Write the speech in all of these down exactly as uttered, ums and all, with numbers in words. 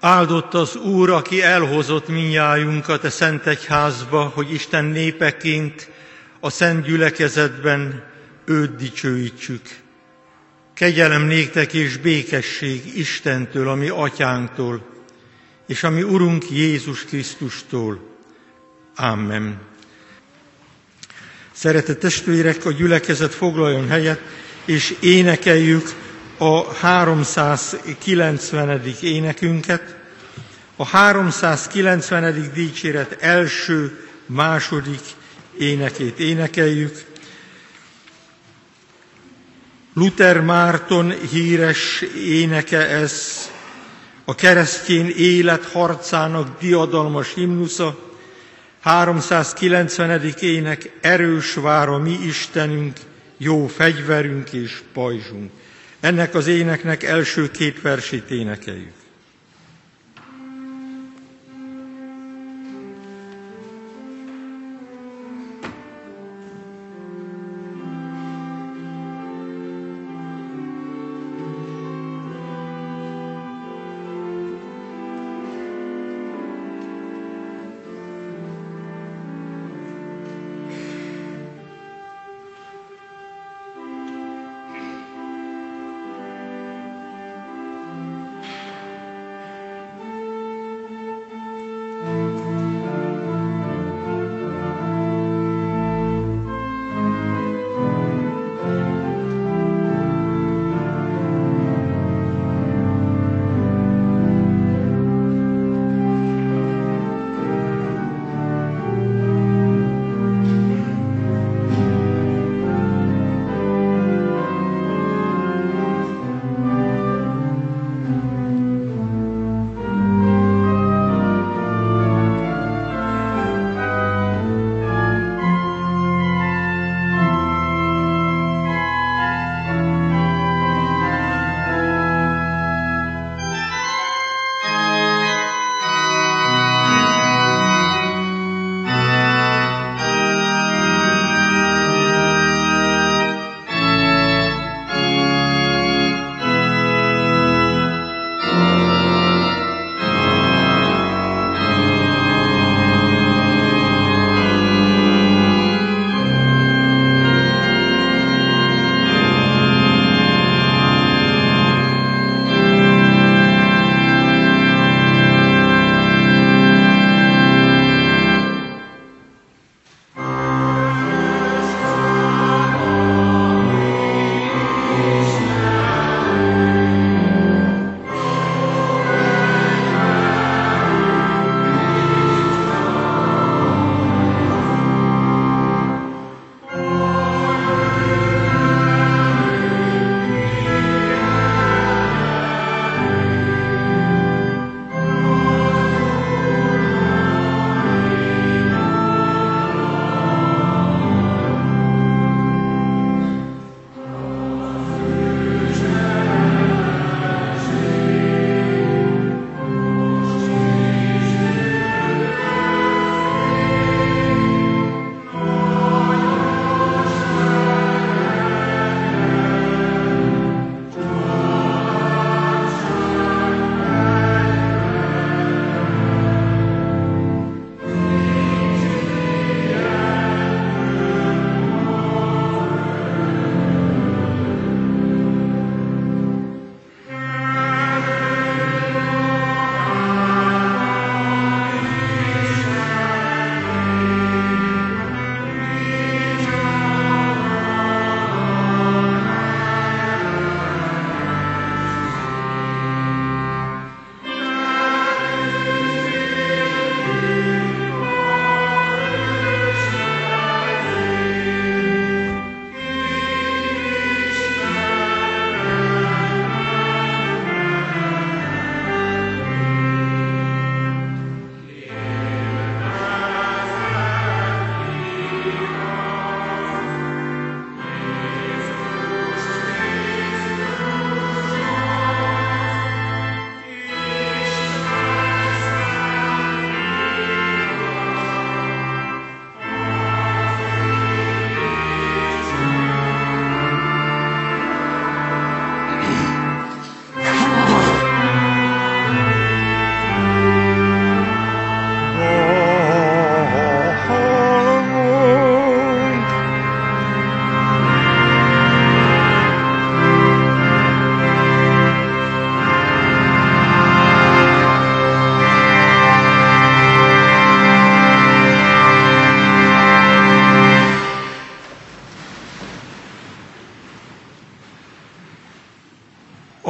Áldott az Úr, aki elhozott mindnyájunkat a Szent Egyházba, hogy Isten népeként a Szent Gyülekezetben őt dicsőítsük. Kegyelem néktek és békesség Istentől, a mi atyánktól, és a mi Urunk Jézus Krisztustól. Ámen. Szeretett testvérek, a gyülekezet foglaljon helyet, és énekeljük a háromszázkilencvenedik énekünket. A háromszázkilencvenedik dicséret első, második énekét énekeljük. Luther Márton híres éneke ez, a keresztény élet harcának diadalmas himnusza, háromszázkilencvenedik ének, erős vár a mi Istenünk, jó fegyverünk és pajzsunk. Ennek az éneknek első két versét énekeljük.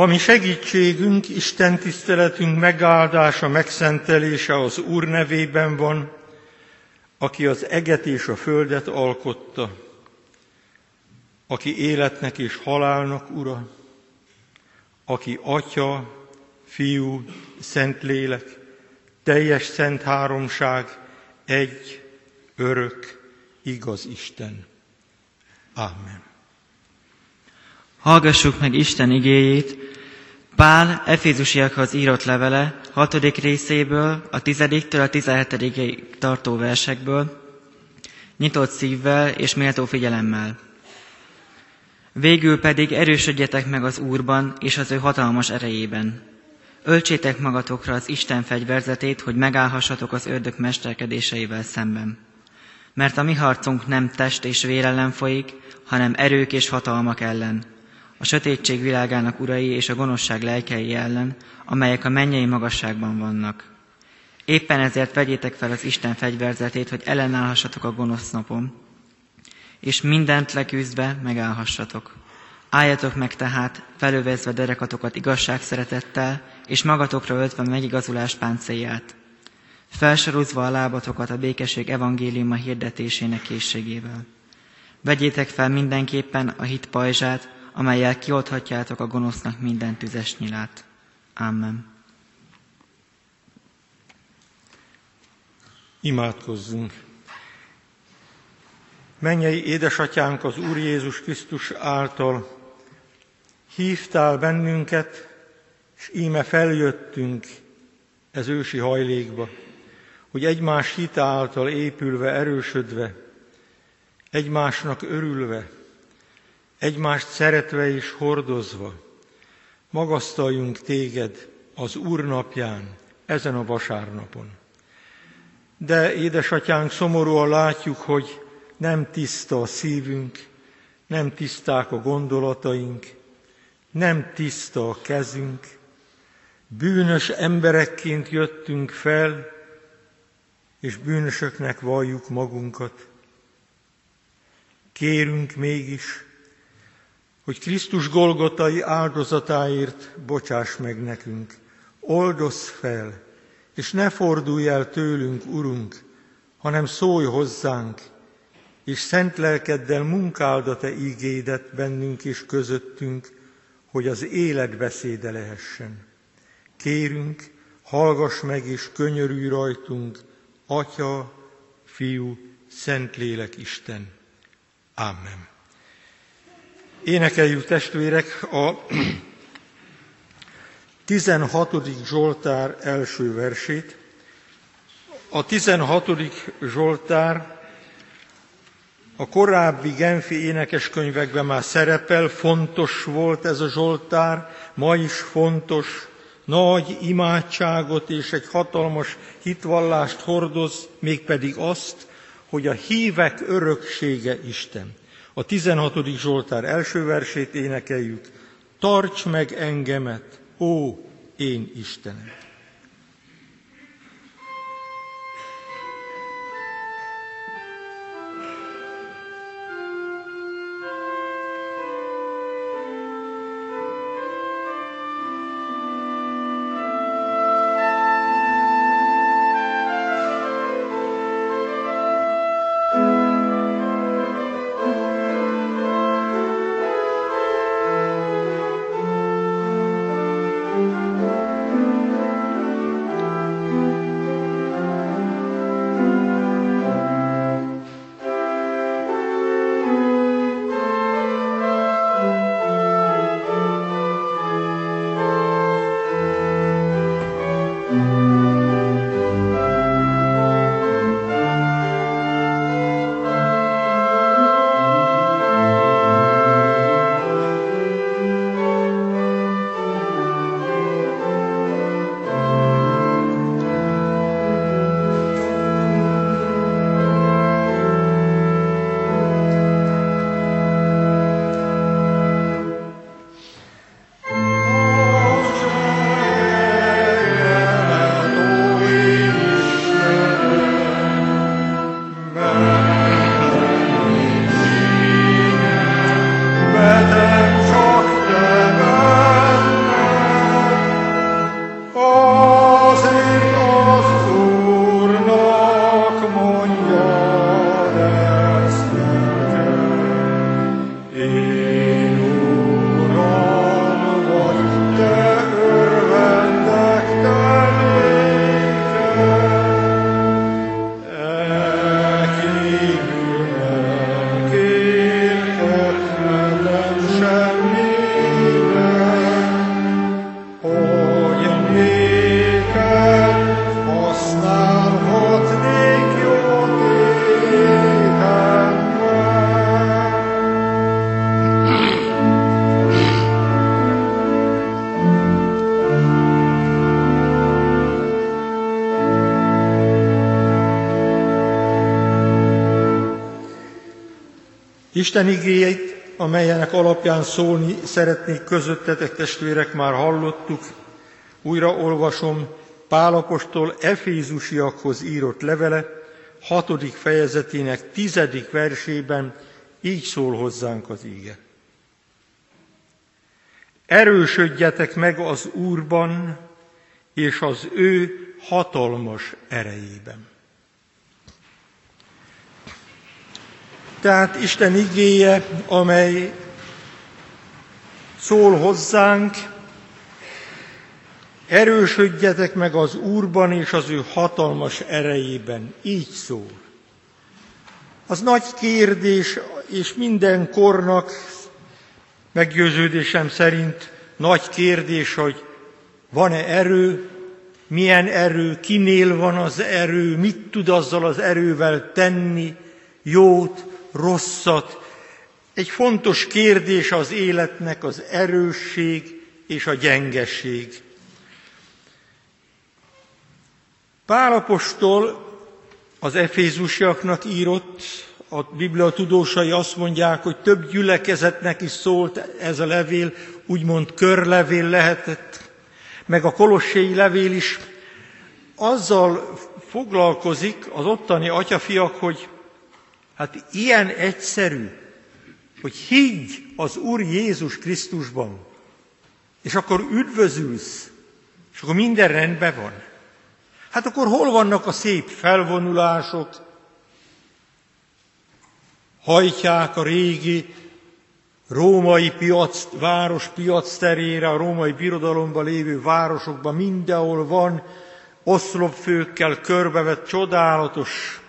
ami segítségünk, Isten tiszteletünk megáldása, megszentelése az Úr nevében van, aki az eget és a földet alkotta, aki életnek és halálnak ura, aki Atya, Fiú, Szentlélek, teljes szent háromság, egy, örök, igaz Isten. Ámen. Hallgassuk meg Isten igéjét, Pál Efézusiakhoz írott levele hatodik részéből, a tizediktől a tizenhetedikéig tartó versekből, nyitott szívvel és méltó figyelemmel. Végül pedig erősödjetek meg az Úrban és az ő hatalmas erejében. Öltsétek magatokra az Isten fegyverzetét, hogy megállhassatok az ördög mesterkedéseivel szemben. Mert a mi harcunk nem test és vér ellen folyik, hanem erők és hatalmak ellen, a sötétség világának urai és a gonoszság lelkei ellen, amelyek a mennyei magasságban vannak. Éppen ezért vegyétek fel az Isten fegyverzetét, hogy ellenállhassatok a gonosz napon, és mindent leküzdve megállhassatok. Álljatok meg tehát, felövezve derekatokat igazság szeretettel, és magatokra öltve megigazulás páncélját, felsorúzva a lábatokat a békesség evangéliuma hirdetésének készségével. Vegyétek fel mindenképpen a hit pajzsát, amellyel kiolthatjátok a gonosznak minden tüzes nyilát. Amen. Imádkozzunk! Mennyei édesatyánk az Úr Jézus Krisztus által, hívtál bennünket, s íme feljöttünk ez ősi hajlékba, hogy egymás hite által épülve, erősödve, egymásnak örülve, egymást szeretve és hordozva magasztaljunk téged az Úr napján, ezen a vasárnapon. De, édesatyánk, szomorúan látjuk, hogy nem tiszta a szívünk, nem tiszták a gondolataink, nem tiszta a kezünk. Bűnös emberekként jöttünk fel, és bűnösöknek valljuk magunkat. Kérünk mégis, hogy Krisztus golgotai áldozatáért bocsáss meg nekünk, oldozz fel, és ne fordulj el tőlünk, Urunk, hanem szólj hozzánk, és szent lelkeddel munkáld a te ígédet bennünk és közöttünk, hogy az élet beszéde lehessen. Kérünk, hallgass meg és könyörülj rajtunk, Atya, Fiú, Szentlélek Isten. Ámen. Énekeljük, testvérek, a tizenhatodik Zsoltár első versét. A tizenhatodik Zsoltár a korábbi genfi énekeskönyvekben már szerepel, fontos volt ez a Zsoltár, ma is fontos, nagy imádságot és egy hatalmas hitvallást hordoz, mégpedig azt, hogy a hívek öröksége Isten. A tizenhatodik Zsoltár első versét énekeljük. Tarts meg engemet, ó, én Istenem! Isten igéjét, amelyenek alapján szólni szeretnék közöttetek, testvérek, már hallottuk. Újra olvasom Pál apostol Efézusiakhoz írott levele, hatodik fejezetének tizedik versében így szól hozzánk az íge. Erősödjetek meg az Úrban és az ő hatalmas erejében. Tehát Isten igéje, amely szól hozzánk, erősödjetek meg az Úrban és az ő hatalmas erejében. Így szól. Az nagy kérdés, és minden kornak meggyőződésem szerint nagy kérdés, hogy van-e erő, milyen erő, kinél van az erő, mit tud azzal az erővel tenni, jót, rosszat. Egy fontos kérdés az életnek az erősség és a gyengeség. Pál apostol az Efézusiaknak írott, a Biblia tudósai azt mondják, hogy több gyülekezetnek is szólt ez a levél, úgymond körlevél lehetett, meg a kolosséi levél is. Azzal foglalkozik az ottani atyafiak, hogy hát ilyen egyszerű, hogy higgy az Úr Jézus Krisztusban, és akkor üdvözülsz, és akkor minden rendben van. Hát akkor hol vannak a szép felvonulások? Hajtják a régi római piac, város piac terére, a római birodalomban lévő városokban, mindenhol van oszlopfőkkel körbevett csodálatos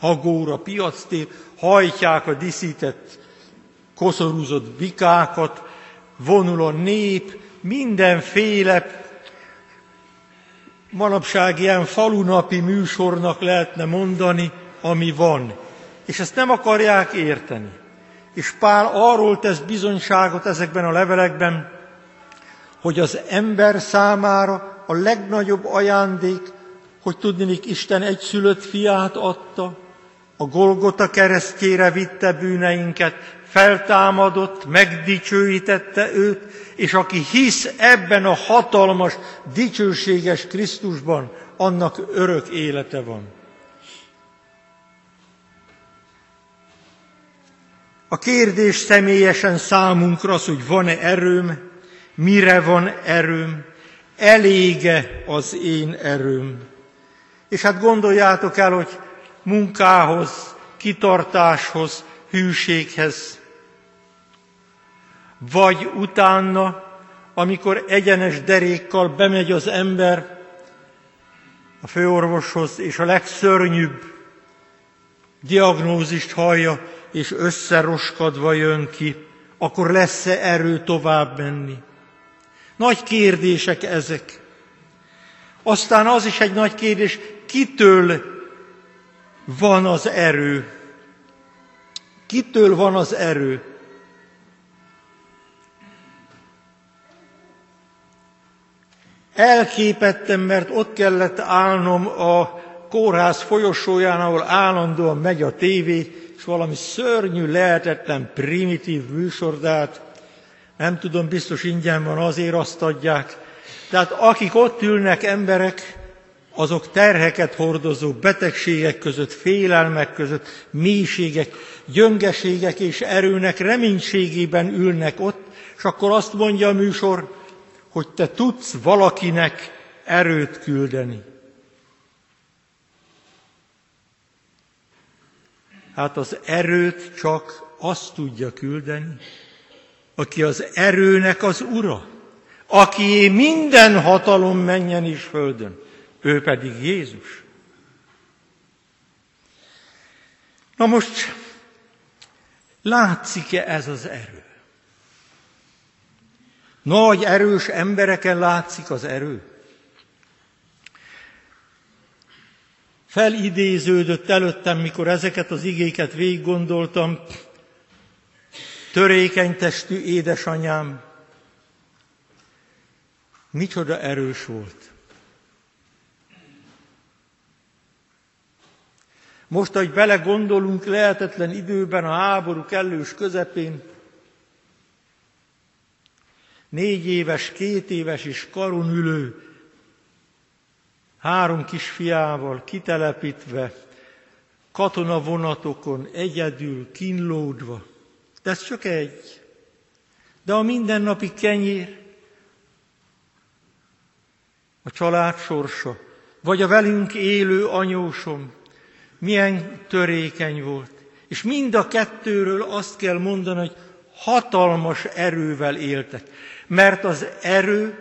Agóra, piactér, hajtják a diszített, koszorúzott bikákat, vonul a nép, mindenféle, manapság ilyen falunapi műsornak lehetne mondani, ami van. És ezt nem akarják érteni. És Pál arról tesz bizonyságot ezekben a levelekben, hogy az ember számára a legnagyobb ajándék, hogy tudnék, Isten egyszülött fiát adta, a Golgota keresztjére vitte bűneinket, feltámadott, megdicsőítette őt, és aki hisz ebben a hatalmas, dicsőséges Krisztusban, annak örök élete van. A kérdés személyesen számunkra az, hogy van-e erőm, mire van erőm, elége az én erőm. És hát gondoljátok el, hogy munkához, kitartáshoz, hűséghez. Vagy utána, amikor egyenes derékkal bemegy az ember a főorvoshoz, és a legszörnyűbb diagnózist hallja, és összeroskadva jön ki, akkor lesz-e erő tovább menni? Nagy kérdések ezek. Aztán az is egy nagy kérdés, kitől van az erő? Kitől van az erő? Elképettem, mert ott kellett állnom a kórház folyosóján, ahol állandóan megy a tévé, és valami szörnyű, lehetetlen, primitív műsor, de hát nem tudom, biztos ingyen van, azért azt adják. Tehát akik ott ülnek emberek, azok terheket hordozó betegségek között, félelmek között, mélységek, gyöngeségek és erőnek reménységében ülnek ott, és akkor azt mondja a műsor, hogy te tudsz valakinek erőt küldeni. Hát az erőt csak azt tudja küldeni, aki az erőnek az ura, akié minden hatalom mennyen és földön. Ő pedig Jézus. Na most, látszik-e ez az erő? Nagy, erős embereken látszik az erő? Felidéződött előttem, mikor ezeket az igéket végiggondoltam, törékeny testű édesanyám, micsoda erős volt. Most, ahogy belegondolunk lehetetlen időben a háború kellős közepén, négy éves, két éves és karon ülő, három kisfiával kitelepítve, katonavonatokon egyedül, kínlódva. De ez csak egy. De a mindennapi kenyér, a család sorsa, vagy a velünk élő anyósom milyen törékeny volt. És mind a kettőről azt kell mondani, hogy hatalmas erővel éltek. Mert az erő,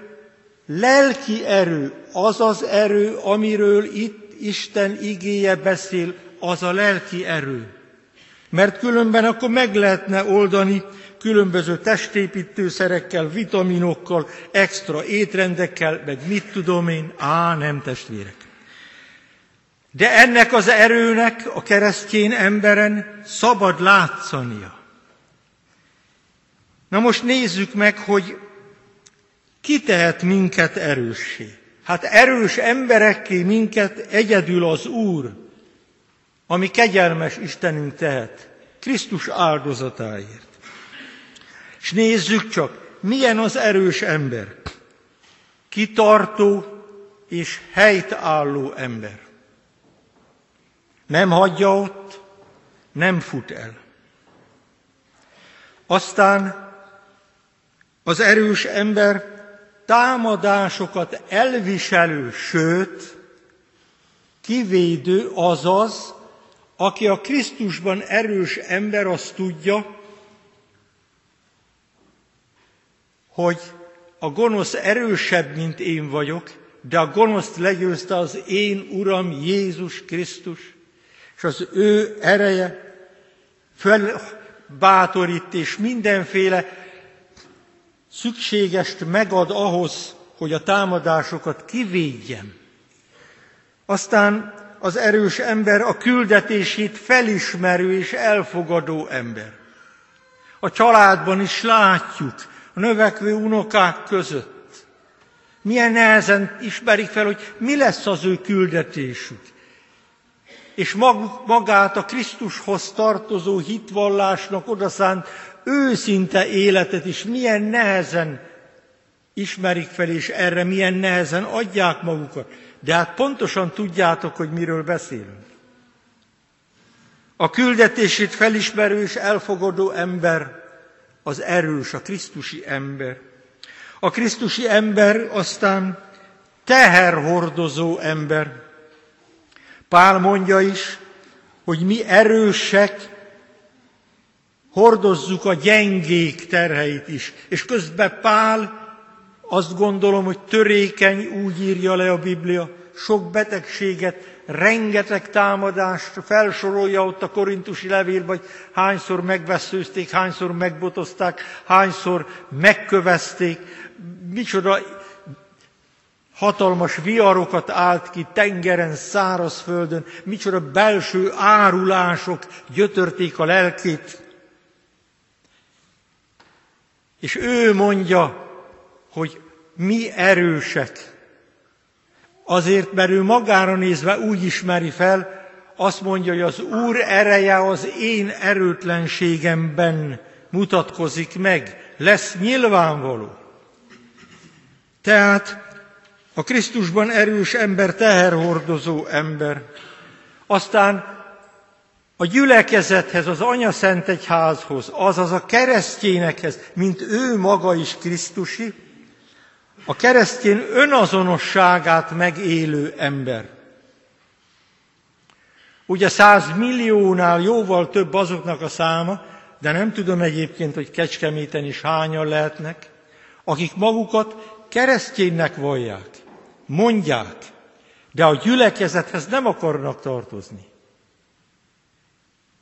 lelki erő, az az erő, amiről itt Isten igéje beszél, az a lelki erő. Mert különben akkor meg lehetne oldani különböző testépítőszerekkel, vitaminokkal, extra étrendekkel, meg mit tudom én, á, nem testvérek. De ennek az erőnek a keresztény emberen szabad látszania. Na most nézzük meg, hogy ki tehet minket erőssé. Hát erős emberekké minket egyedül az Úr, ami kegyelmes Istenünk tehet, Krisztus áldozatáért. És nézzük csak, milyen az erős ember. Kitartó és helytálló ember. Nem hagyja ott, nem fut el. Aztán az erős ember támadásokat elviselő, sőt, kivédő, azaz, aki a Krisztusban erős ember, azt tudja, hogy a gonosz erősebb, mint én vagyok, de a gonoszt legyőzte az én Uram Jézus Krisztus, és az ő ereje felbátorít, és mindenféle szükségest megad ahhoz, hogy a támadásokat kivédjem. Aztán az erős ember a küldetését felismerő és elfogadó ember. A családban is látjuk, a növekvő unokák között. Milyen nehezen ismerik fel, hogy mi lesz az ő küldetésük. És magát a Krisztushoz tartozó hitvallásnak odaszánt őszinte életet is milyen nehezen ismerik fel, és erre milyen nehezen adják magukat. De hát pontosan tudjátok, hogy miről beszélünk. A küldetését felismerő és elfogadó ember az erős, a krisztusi ember. A krisztusi ember aztán teherhordozó ember. Pál mondja is, hogy mi erősek, hordozzuk a gyengék terheit is. És közben Pál, azt gondolom, hogy törékeny, úgy írja le a Biblia, sok betegséget, rengeteg támadást felsorolja ott a korintusi levélben, hogy hányszor megveszőzték, hányszor megbotozták, hányszor megkövezték, micsoda hatalmas viharokat állt ki tengeren, szárazföldön, micsoda belső árulások gyötörték a lelkét. És ő mondja, hogy mi erősek. Azért, mert ő magára nézve úgy ismeri fel, azt mondja, hogy az Úr ereje az én erőtlenségemben mutatkozik meg, lesz nyilvánvaló. Tehát a Krisztusban erős ember, teherhordozó ember. Aztán a gyülekezethez, az anyaszentegyházhoz, azaz a keresztényekhez, mint ő maga is krisztusi, a keresztény önazonosságát megélő ember. Ugye száz milliónál jóval több azoknak a száma, de nem tudom egyébként, hogy Kecskeméten is hányan lehetnek, akik magukat kereszténynek vallják, mondják, de a gyülekezethez nem akarnak tartozni.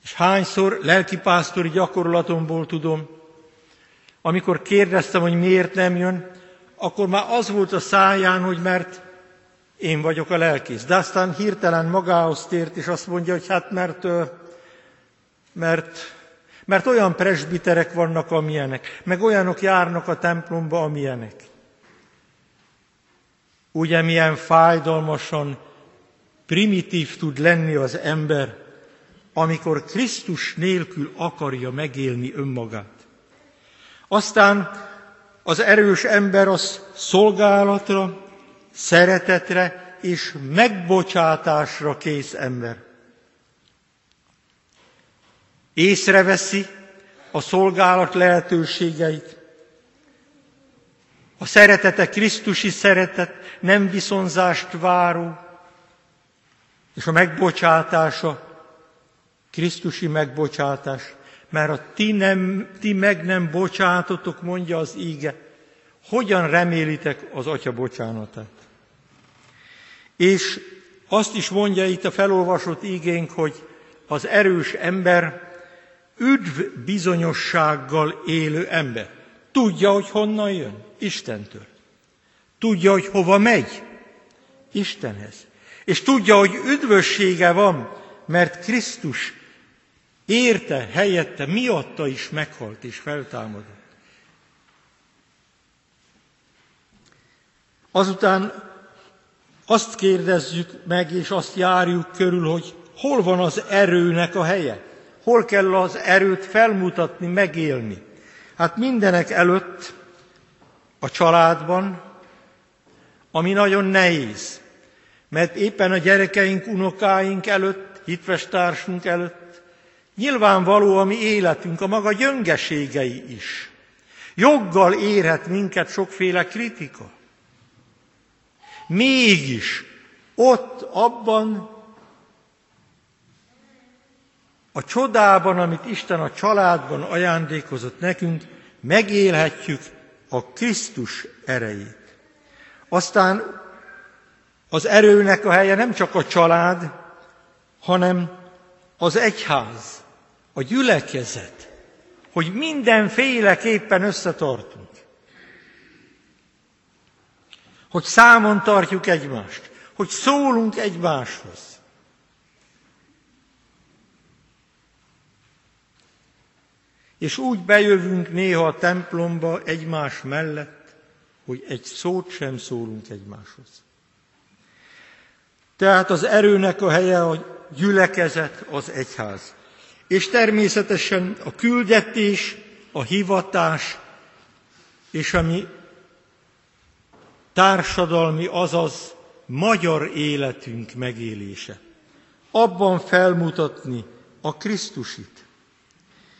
És hányszor lelkipásztori gyakorlatomból tudom, amikor kérdeztem, hogy miért nem jön, akkor már az volt a száján, hogy mert én vagyok a lelkész. De aztán hirtelen magához tért, és azt mondja, hogy hát mert, mert, mert olyan presbiterek vannak, amilyenek, meg olyanok járnak a templomba, amilyenek. Ugye milyen fájdalmasan primitív tud lenni az ember, amikor Krisztus nélkül akarja megélni önmagát. Aztán az erős ember az szolgálatra, szeretetre és megbocsátásra kész ember. Észreveszi a szolgálat lehetőségeit. A szeretete Krisztusi szeretet, nem viszonzást váró, és a megbocsátása Krisztusi megbocsátás. Mert a ti, nem, ti meg nem bocsátotok, mondja az íge, hogyan remélitek az Atya bocsánatát. És azt is mondja itt a felolvasott ígénk, hogy az erős ember üdv bizonyossággal élő ember. Tudja, hogy honnan jön? Istentől. Tudja, hogy hova megy? Istenhez. És tudja, hogy üdvössége van, mert Krisztus érte, helyette, miatta is meghalt és feltámadott. Azután azt kérdezzük meg, és azt járjuk körül, hogy hol van az erőnek a helye? Hol kell az erőt felmutatni, megélni? Hát mindenek előtt a családban, ami nagyon nehéz, mert éppen a gyerekeink, unokáink előtt, hitvestársunk előtt, nyilvánvaló a mi életünk, a maga gyöngeségei is. Joggal érhet minket sokféle kritika. Mégis ott, abban a csodában, amit Isten a családban ajándékozott nekünk, megélhetjük a Krisztus erejét. Aztán az erőnek a helye nem csak a család, hanem az egyház, a gyülekezet, hogy mindenféleképpen összetartunk. Hogy számon tartjuk egymást, hogy szólunk egymáshoz. És úgy bejövünk néha a templomba egymás mellett, hogy egy szót sem szólunk egymáshoz. Tehát az erőnek a helye a gyülekezet, az egyház. És természetesen a küldetés, a hivatás, és a mi társadalmi, azaz magyar életünk megélése. Abban felmutatni a Krisztusit.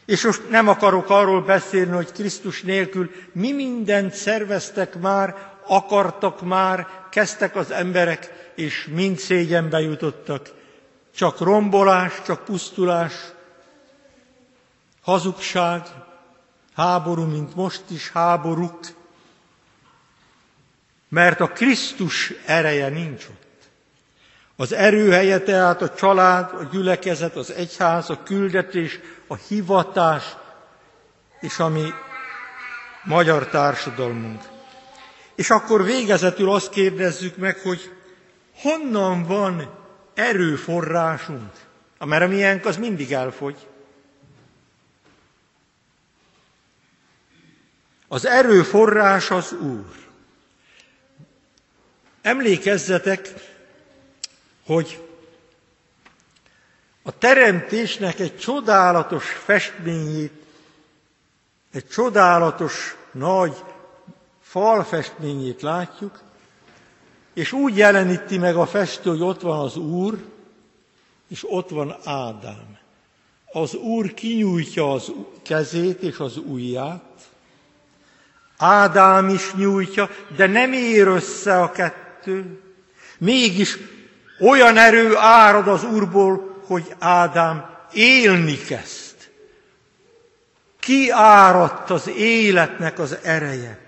És most nem akarok arról beszélni, hogy Krisztus nélkül mi mindent szerveztek már, akartak már, kezdtek az emberek, és mind szégyenbe jutottak. Csak rombolás, csak pusztulás, hazugság, háború, mint most is háborúk, mert a Krisztus ereje nincs ott. Az erő helye tehát a család, a gyülekezet, az egyház, a küldetés, a hivatás és a mi magyar társadalmunk. És akkor végezetül azt kérdezzük meg, hogy honnan van erőforrásunk? Mert a miénk az mindig elfogy. Az erőforrás az Úr. Emlékezzetek, hogy a teremtésnek egy csodálatos festményét, egy csodálatos nagy falfestményét látjuk, és úgy jeleníti meg a festő, hogy ott van az Úr, és ott van Ádám. Az Úr kinyújtja az kezét és az ujját, Ádám is nyújtja, de nem ér össze a kettő, mégis olyan erő árad az Úrból, hogy Ádám élni kezd. Kiáradt az életnek az ereje.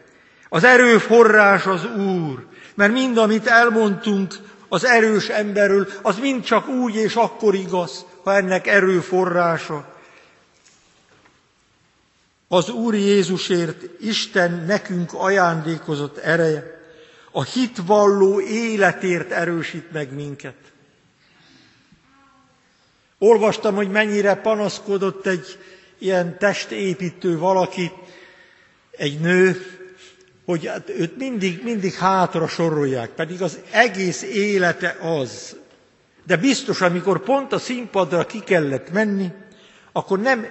Az erőforrás az Úr, mert mind, amit elmondtunk az erős emberről, az mind csak úgy és akkor igaz, ha ennek erőforrása. Az Úr Jézusért Isten nekünk ajándékozott ereje. A hitvalló életért erősít meg minket. Olvastam, hogy mennyire panaszkodott egy ilyen testépítő valaki, egy nő, hogy őt mindig, mindig hátra sorolják, pedig az egész élete az, de biztos, amikor pont a színpadra ki kellett menni, akkor nem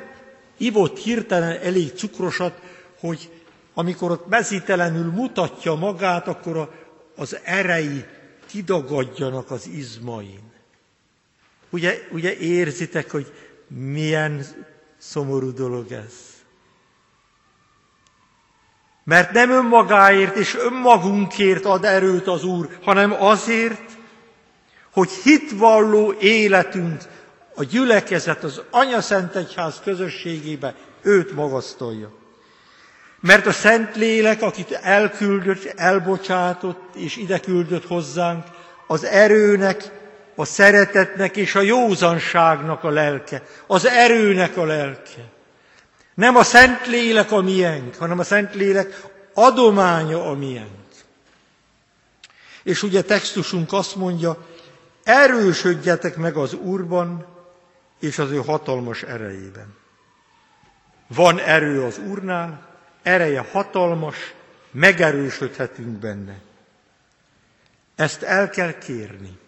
ivott hirtelen elég cukrosat, hogy amikor ott mezítelenül mutatja magát, akkor az erei kidagadjanak az izmain. Ugye, ugye érzitek, hogy milyen szomorú dolog ez? Mert nem önmagáért és önmagunkért ad erőt az Úr, hanem azért, hogy hitvalló életünk a gyülekezet, az Anya Szent Egyház közösségébe őt magasztalja. Mert a Szentlélek, akit elküldött, elbocsátott és ide küldött hozzánk, az erőnek, a szeretetnek és a józanságnak a lelke, az erőnek a lelke. Nem a Szentlélek a miénk, hanem a Szentlélek adománya a miénk. És ugye textusunk azt mondja, erősödjetek meg az Úrban és az ő hatalmas erejében. Van erő az Úrnál, ereje hatalmas, megerősödhetünk benne. Ezt el kell kérni.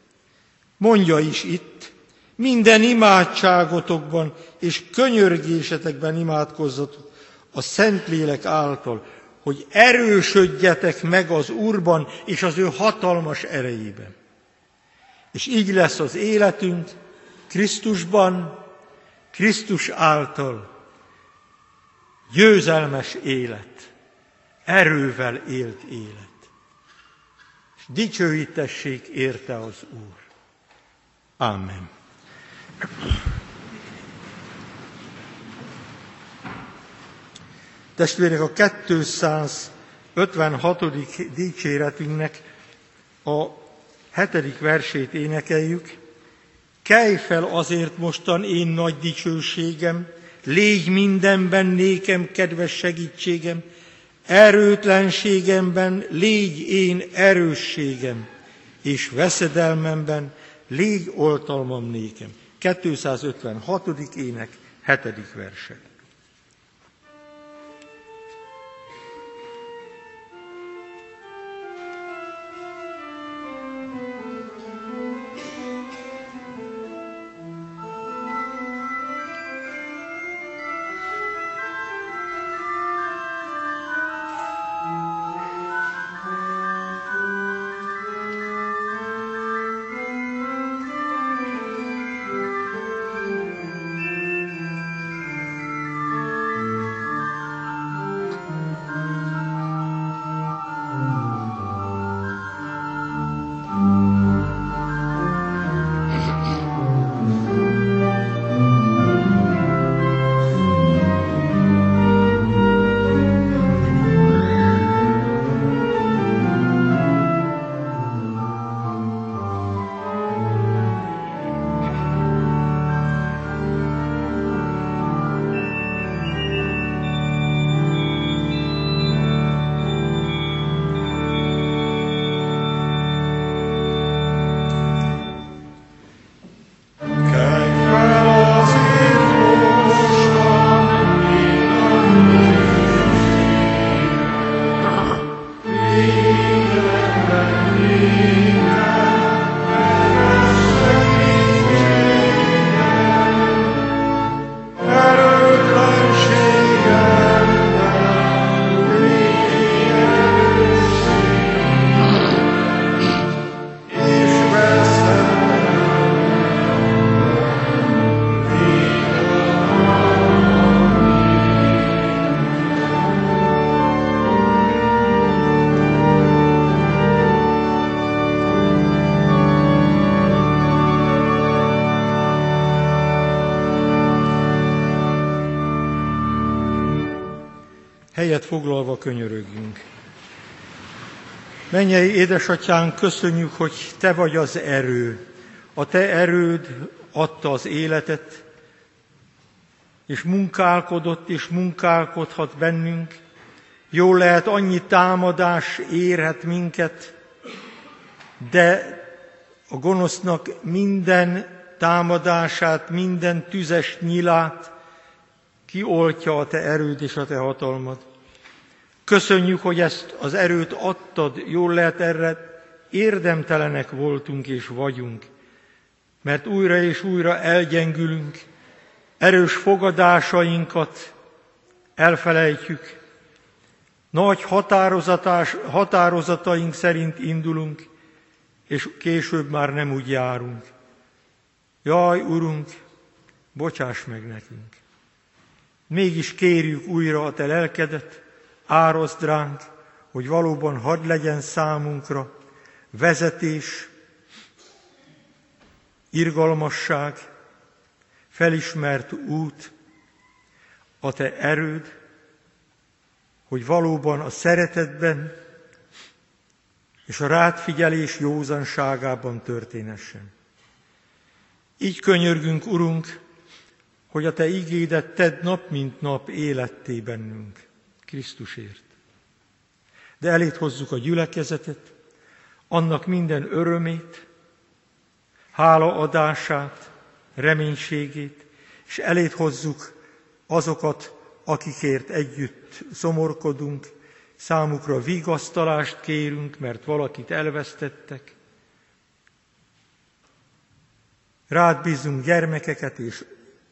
Mondja is itt, minden imádságotokban és könyörgésetekben imádkozzatok a Szentlélek által, hogy erősödjetek meg az Úrban és az ő hatalmas erejében. És így lesz az életünk Krisztusban, Krisztus által. Győzelmes élet, erővel élt élet. És dicsőítessék érte az Úr. Ámen. Testvérek, a kétszázötvenhatodik dicséretünknek a hetedik versét énekeljük. Kelj fel azért mostan én nagy dicsőségem, légy mindenben nékem kedves segítségem, erőtlenségemben légy én erősségem, és veszedelmemben légy oltalmam nékem. kétszázötvenhatodik ének, hetedik verse. Helyet foglalva könyörögjünk. Mennyei édesatyánk, köszönjük, hogy te vagy az erő. A te erőd adta az életet, és munkálkodott, és munkálkodhat bennünk. Jól lehet, annyi támadás érhet minket, de a gonosznak minden támadását, minden tüzes nyilát kioltja a te erőd és a te hatalmad. Köszönjük, hogy ezt az erőt adtad, jól lehet erre érdemtelenek voltunk és vagyunk. mert újra és újra elgyengülünk, erős fogadásainkat elfelejtjük, nagy határozataink szerint indulunk, és később már nem úgy járunk. Jaj, Urunk, bocsáss meg nekünk! Mégis kérjük újra a Te lelkedet, áraszd ránk, hogy valóban hadd legyen számunkra vezetés, irgalmasság, felismert út, a Te erőd, hogy valóban a szeretetben és a rádfigyelés józanságában történessen. Így könyörgünk, Urunk, hogy a Te igédet tedd nap mint nap életté bennünk, Krisztusért. De elét hozzuk a gyülekezetet, annak minden örömét, hálaadását, reménységét, és elét hozzuk azokat, akikért együtt szomorkodunk, számukra vigasztalást kérünk, mert valakit elvesztettek. Rád bízunk gyermekeket és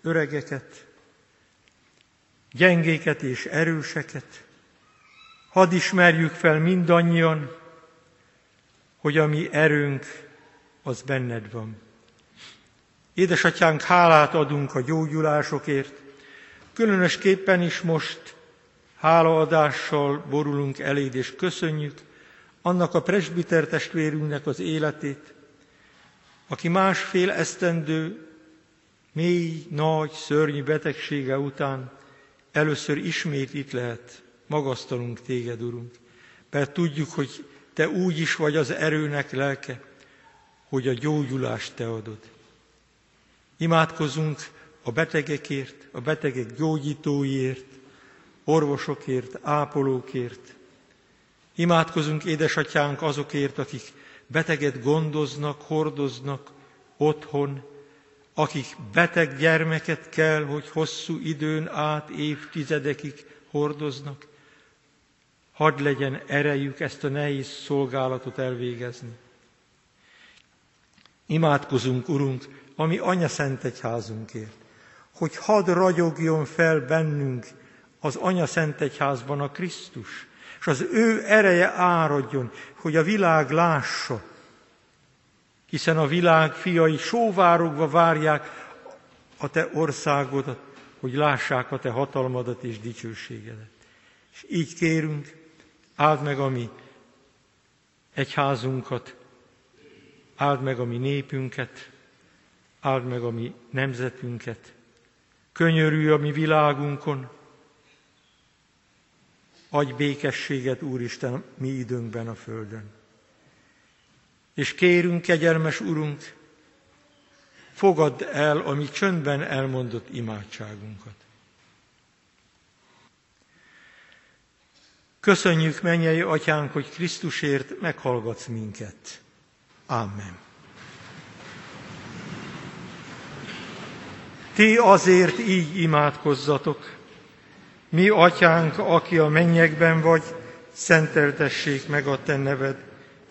öregeket, gyengéket és erőseket. Hadd ismerjük fel mindannyian, hogy a mi erőnk az benned van. Édesatyánk, hálát adunk a gyógyulásokért, különösképpen is most hálaadással borulunk eléd, és köszönjük annak a presbiter testvérünknek az életét, aki másfél esztendő mély, nagy, szörnyű betegsége után először ismét itt lehet. Magasztalunk téged, Urunk, mert tudjuk, hogy te úgy is vagy az erőnek lelke, hogy a gyógyulást te adod. Imádkozunk a betegekért, a betegek gyógyítóiért, orvosokért, ápolókért. Imádkozunk, édesatyánk, azokért, akik beteget gondoznak, hordoznak otthon, akik beteg gyermeket kell, hogy hosszú időn át, évtizedekig hordoznak. Hadd legyen erejük ezt a nehéz szolgálatot elvégezni. Imádkozunk, Urunk, a mi anyaszentegyházunkért, hogy hadd ragyogjon fel bennünk az anyaszentegyházban a Krisztus, és az ő ereje áradjon, hogy a világ lássa, hiszen a világ fiai sóvárogva várják a te országodat, hogy lássák a te hatalmadat és dicsőségedet. És így kérünk, áld meg a mi egyházunkat, áld meg a mi népünket, áld meg a mi nemzetünket, könyörülj a mi világunkon, adj békességet, Úristen, mi időnkben a földön. És kérünk, kegyelmes Urunk, fogadd el a mi csöndben elmondott imádságunkat. Köszönjük, mennyei Atyánk, hogy Krisztusért meghallgatsz minket. Ámen. Ti azért így imádkozzatok: Mi Atyánk, aki a mennyekben vagy, szenteltessék meg a te neved,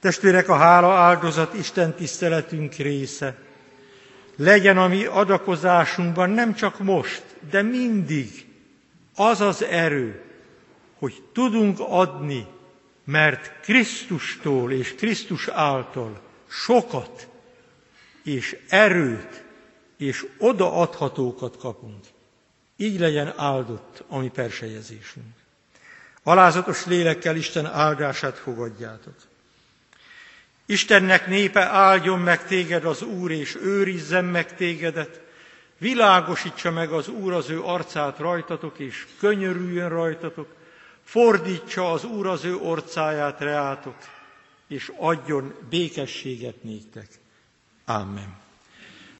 Testvérek, a hála áldozat Isten tiszteletünk része. Legyen a mi adakozásunkban nem csak most, de mindig az az erő, hogy tudunk adni, mert Krisztustól és Krisztus által sokat és erőt és odaadhatókat kapunk. Így legyen áldott a mi persejezésünk. Alázatos lélekkel Isten áldását fogadjátok. Istennek népe, áldjon meg téged az Úr, és őrizzen meg tégedet, világosítsa meg az Úr az ő arcát rajtatok, és könyörüljön rajtatok, fordítsa az Úr az ő orcáját reátok, és adjon békességet néktek. Ámen.